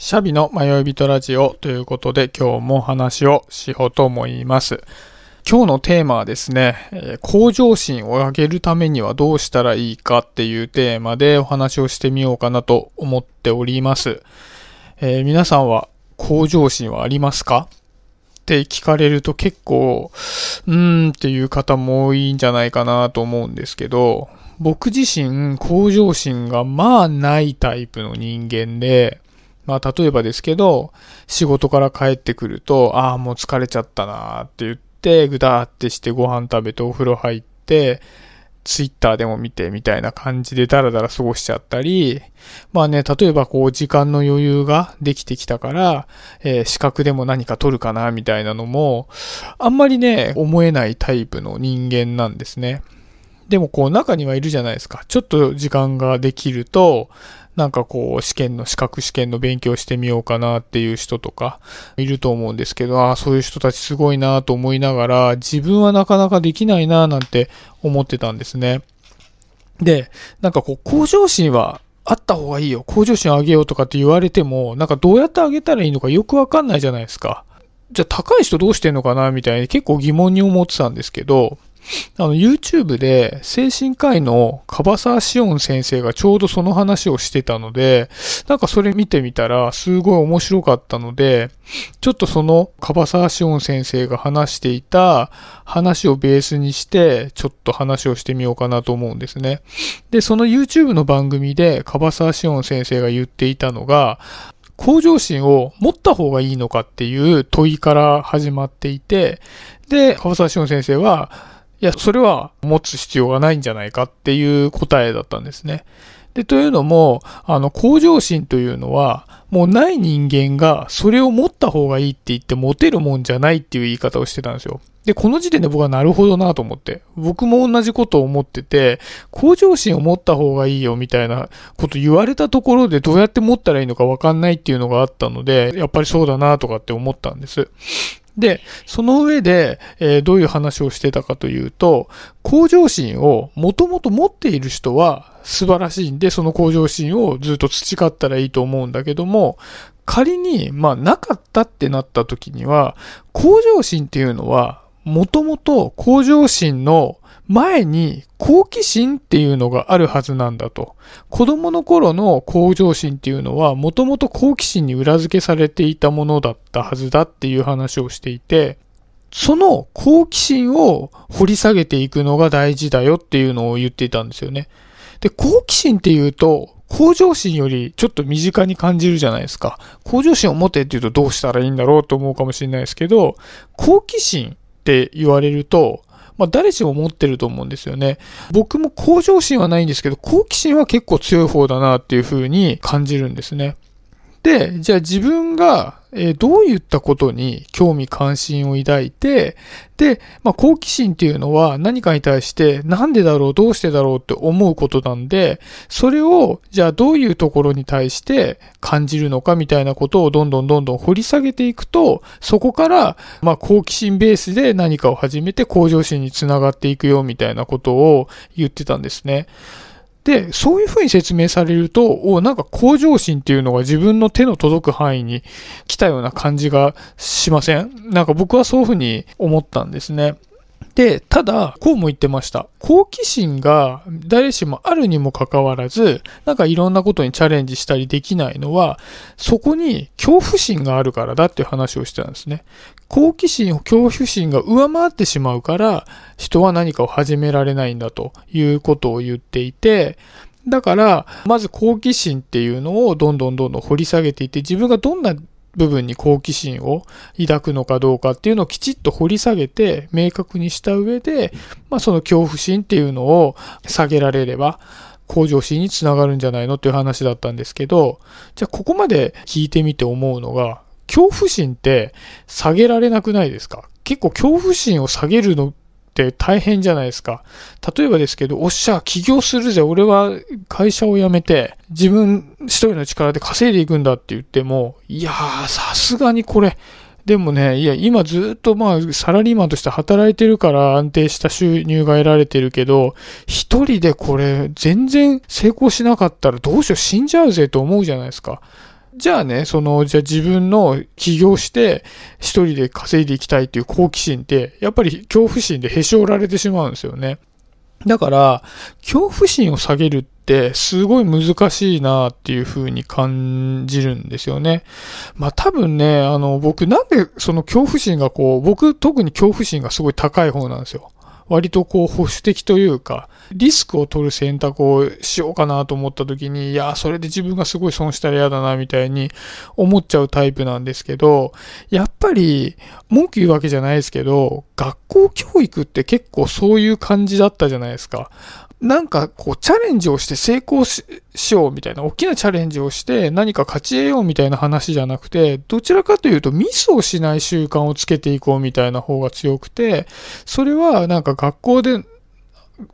シャビの迷い人ラジオということで、今日も話をしようと思います。今日のテーマはですね、向上心を上げるためにはどうしたらいいかっていうテーマでお話をしてみようかなと思っております。皆さんは向上心はありますかって聞かれると結構っていう方も多いんじゃないかなと思うんですけど、僕自身向上心がまあないタイプの人間で、まあ例えばですけど、仕事から帰ってくると、もう疲れちゃったなって言って、ぐだーってしてご飯食べてお風呂入って、ツイッターでも見てみたいな感じでダラダラ過ごしちゃったり、まあね、例えばこう時間の余裕ができてきたから、資格でも何か取るかなみたいなのも、あんまりね、思えないタイプの人間なんですね。でもこう中にはいるじゃないですか。ちょっと時間ができると、なんかこう資格試験の勉強してみようかなっていう人とかいると思うんですけど、そういう人たちすごいなと思いながら、自分はなかなかできないななんて思ってたんですね。で、なんかこう向上心はあった方がいいよ。向上心上げようとかって言われても、なんかどうやって上げたらいいのかよくわかんないじゃないですか。じゃあ高い人どうしてんのかなみたいに結構疑問に思ってたんですけど、YouTube で精神科医の樺沢紫音先生がちょうどその話をしてたので、なんかそれ見てみたらすごい面白かったので、ちょっとその樺沢紫音先生が話していた話をベースにしてちょっと話をしてみようかなと思うんですね。で、その YouTube の番組で樺沢紫音先生が言っていたのが、向上心を持った方がいいのかっていう問いから始まっていて、で、樺沢紫音先生は、いや、それは持つ必要がないんじゃないかっていう答えだったんですね。で、というのも、向上心というのは、もうない人間がそれを持った方がいいって言って持てるもんじゃないっていう言い方をしてたんですよ。で、この時点で僕はなるほどなと思って、僕も同じことを思ってて、向上心を持った方がいいよみたいなこと言われたところでどうやって持ったらいいのかわかんないっていうのがあったので、やっぱりそうだなとかって思ったんです。で、その上で、どういう話をしてたかというと、向上心をもともと持っている人は素晴らしいんで、その向上心をずっと培ったらいいと思うんだけども、仮に、なかったってなった時には、向上心っていうのは、もともと向上心の前に好奇心っていうのがあるはずなんだと。子供の頃の向上心っていうのはもともと好奇心に裏付けされていたものだったはずだっていう話をしていて、その好奇心を掘り下げていくのが大事だよっていうのを言っていたんですよね。で、好奇心っていうと、向上心よりちょっと身近に感じるじゃないですか。向上心を持てっていうとどうしたらいいんだろうと思うかもしれないですけど、好奇心って言われると、誰しも持ってると思うんですよね。僕も向上心はないんですけど、好奇心は結構強い方だなっていう風に感じるんですね。で、じゃあ自分がどういったことに興味関心を抱いて、で、好奇心っていうのは何かに対してなんでだろう、どうしてだろうって思うことなんで、それをじゃあどういうところに対して感じるのかみたいなことをどんどん掘り下げていくと、そこから好奇心ベースで何かを始めて向上心につながっていくよみたいなことを言ってたんですね。で、そういうふうに説明されると、なんか向上心っていうのが自分の手の届く範囲に来たような感じがしません？なんか僕はそういうふうに思ったんですね。で、ただ、こうも言ってました。好奇心が誰しもあるにもかかわらず、なんかいろんなことにチャレンジしたりできないのは、そこに恐怖心があるからだっていう話をしてたんですね。好奇心を恐怖心が上回ってしまうから、人は何かを始められないんだということを言っていて、だから、まず好奇心っていうのをどんどん掘り下げていって、自分がどんな部分に好奇心を抱くのかどうかっていうのをきちっと掘り下げて明確にした上で、その恐怖心っていうのを下げられれば向上心につながるんじゃないのっていう話だったんですけど、じゃあここまで聞いてみて思うのが、恐怖心って下げられなくないですか？結構恐怖心を下げるのって大変じゃないですか。例えばですけど、おっしゃ起業するぜ、俺は会社を辞めて自分一人の力で稼いでいくんだって言っても、いやーさすがにこれでもね、いや今ずっとサラリーマンとして働いてるから安定した収入が得られてるけど、一人でこれ全然成功しなかったらどうしよう、死んじゃうぜと思うじゃないですか。じゃあね、じゃあ自分の起業して一人で稼いでいきたいっていう好奇心って、やっぱり恐怖心でへし折られてしまうんですよね。だから、恐怖心を下げるってすごい難しいなっていう風に感じるんですよね。まあ多分ね、僕なんでその恐怖心が僕特に恐怖心がすごい高い方なんですよ。割と保守的というか、リスクを取る選択をしようかなと思った時に、いや、それで自分がすごい損したら嫌だな、みたいに思っちゃうタイプなんですけど、やっぱり、文句言うわけじゃないですけど、学校教育って結構そういう感じだったじゃないですか。なんかチャレンジをして成功 しようみたいな、大きなチャレンジをして何か勝ち得ようみたいな話じゃなくて、どちらかというとミスをしない習慣をつけていこうみたいな方が強くて、それはなんか学校で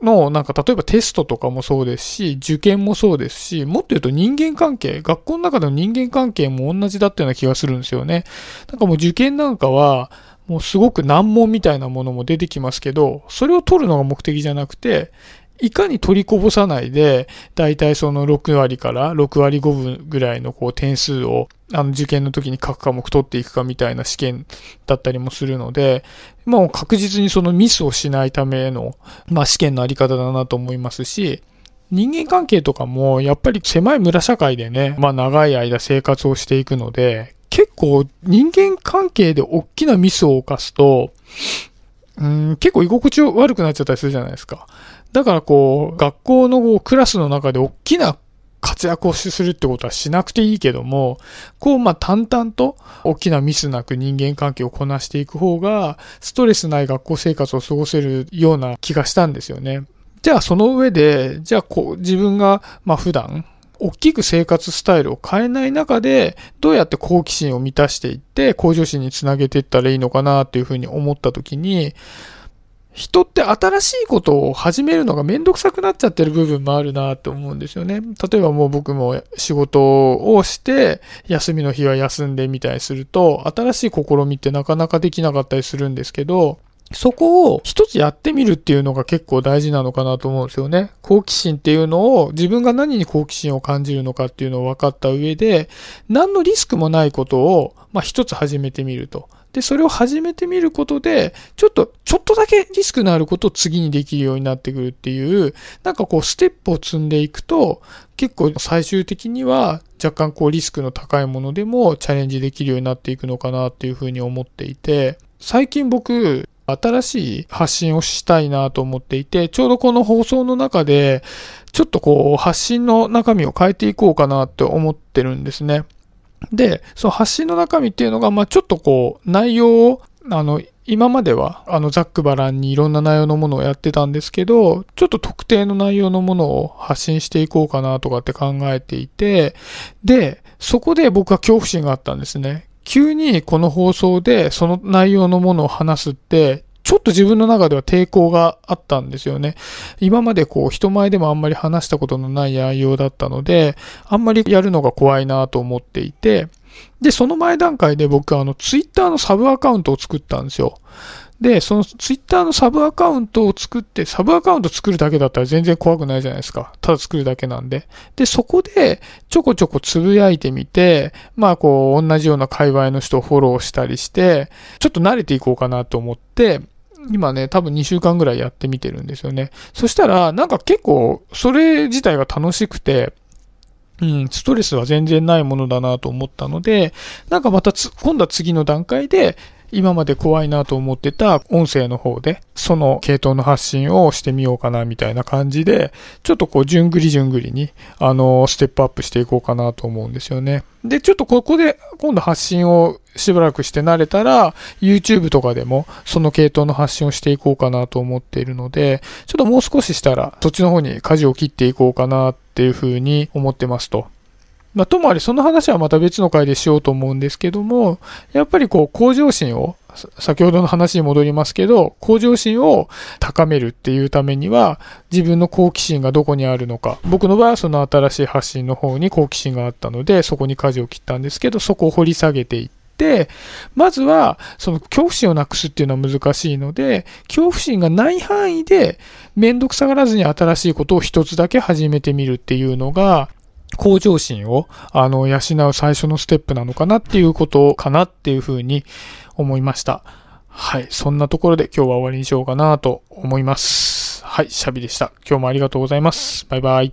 のなんか例えばテストとかもそうですし、受験もそうですし、もっと言うと人間関係、学校の中での人間関係も同じだったような気がするんですよね。なんかもう受験なんかはもうすごく難問みたいなものも出てきますけど、それを取るのが目的じゃなくて、いかに取りこぼさないで、だいたい6割から6割5分ぐらいの点数を受験の時に各科目取っていくかみたいな試験だったりもするので、もう確実にミスをしないための、まあ試験のあり方だなと思いますし、人間関係とかもやっぱり狭い村社会でね、まあ長い間生活をしていくので、結構人間関係で大きなミスを犯すと、結構居心地悪くなっちゃったりするじゃないですか。だから学校のクラスの中で大きな活躍をするってことはしなくていいけども、まあ淡々と大きなミスなく人間関係をこなしていく方が、ストレスない学校生活を過ごせるような気がしたんですよね。じゃあその上で、じゃあ自分がまあ普段、大きく生活スタイルを変えない中で、どうやって好奇心を満たしていって向上心につなげていったらいいのかなというふうに思ったときに、人って新しいことを始めるのがめんどくさくなっちゃってる部分もあるなと思うんですよね。例えばもう僕も仕事をして休みの日は休んでみたりすると、新しい試みってなかなかできなかったりするんですけど、そこを一つやってみるっていうのが結構大事なのかなと思うんですよね。好奇心っていうのを、自分が何に好奇心を感じるのかっていうのを分かった上で、何のリスクもないことを、まあ一つ始めてみると。で、それを始めてみることで、ちょっとだけリスクのあることを次にできるようになってくるっていう、なんかステップを積んでいくと、結構最終的には若干リスクの高いものでもチャレンジできるようになっていくのかなっていうふうに思っていて、最近僕、新しい発信をしたいなと思っていて、ちょうどこの放送の中で、ちょっと発信の中身を変えていこうかなって思ってるんですね。で、その発信の中身っていうのが、まあちょっと内容を、今までは、ざっくばらんにいろんな内容のものをやってたんですけど、ちょっと特定の内容のものを発信していこうかなとかって考えていて、で、そこで僕は恐怖心があったんですね。急にこの放送でその内容のものを話すって、ちょっと自分の中では抵抗があったんですよね。今まで人前でもあんまり話したことのない内容だったので、あんまりやるのが怖いなと思っていて、で、その前段階で僕はツイッターのサブアカウントを作ったんですよ。で、そのツイッターのサブアカウントを作って、サブアカウント作るだけだったら全然怖くないじゃないですか。ただ作るだけなんで。で、そこでちょこちょこつぶやいてみて、まあ同じような界隈の人をフォローしたりして、ちょっと慣れていこうかなと思って、今ね、多分2週間ぐらいやってみてるんですよね。そしたら、なんか結構、それ自体が楽しくて、ストレスは全然ないものだなと思ったので、なんかまた今度は次の段階で、今まで怖いなと思ってた音声の方で、その系統の発信をしてみようかなみたいな感じで、ちょっと順繰りに、ステップアップしていこうかなと思うんですよね。で、ちょっとここで今度発信をしばらくして慣れたら、YouTube とかでもその系統の発信をしていこうかなと思っているので、ちょっともう少ししたら、そっちの方に舵を切っていこうかなっていうふうに思ってますと。まあ、ともあれ、その話はまた別の回でしようと思うんですけども、やっぱり向上心を、先ほどの話に戻りますけど、向上心を高めるっていうためには、自分の好奇心がどこにあるのか。僕の場合はその新しい発信の方に好奇心があったので、そこに舵を切ったんですけど、そこを掘り下げていって、まずは、その恐怖心をなくすっていうのは難しいので、恐怖心がない範囲で、めんどくさがらずに新しいことを一つだけ始めてみるっていうのが、向上心を養う最初のステップなのかなっていうことかなっていうふうに思いました。はい、そんなところで今日は終わりにしようかなと思います。はい、シャビでした。今日もありがとうございます。バイバイ。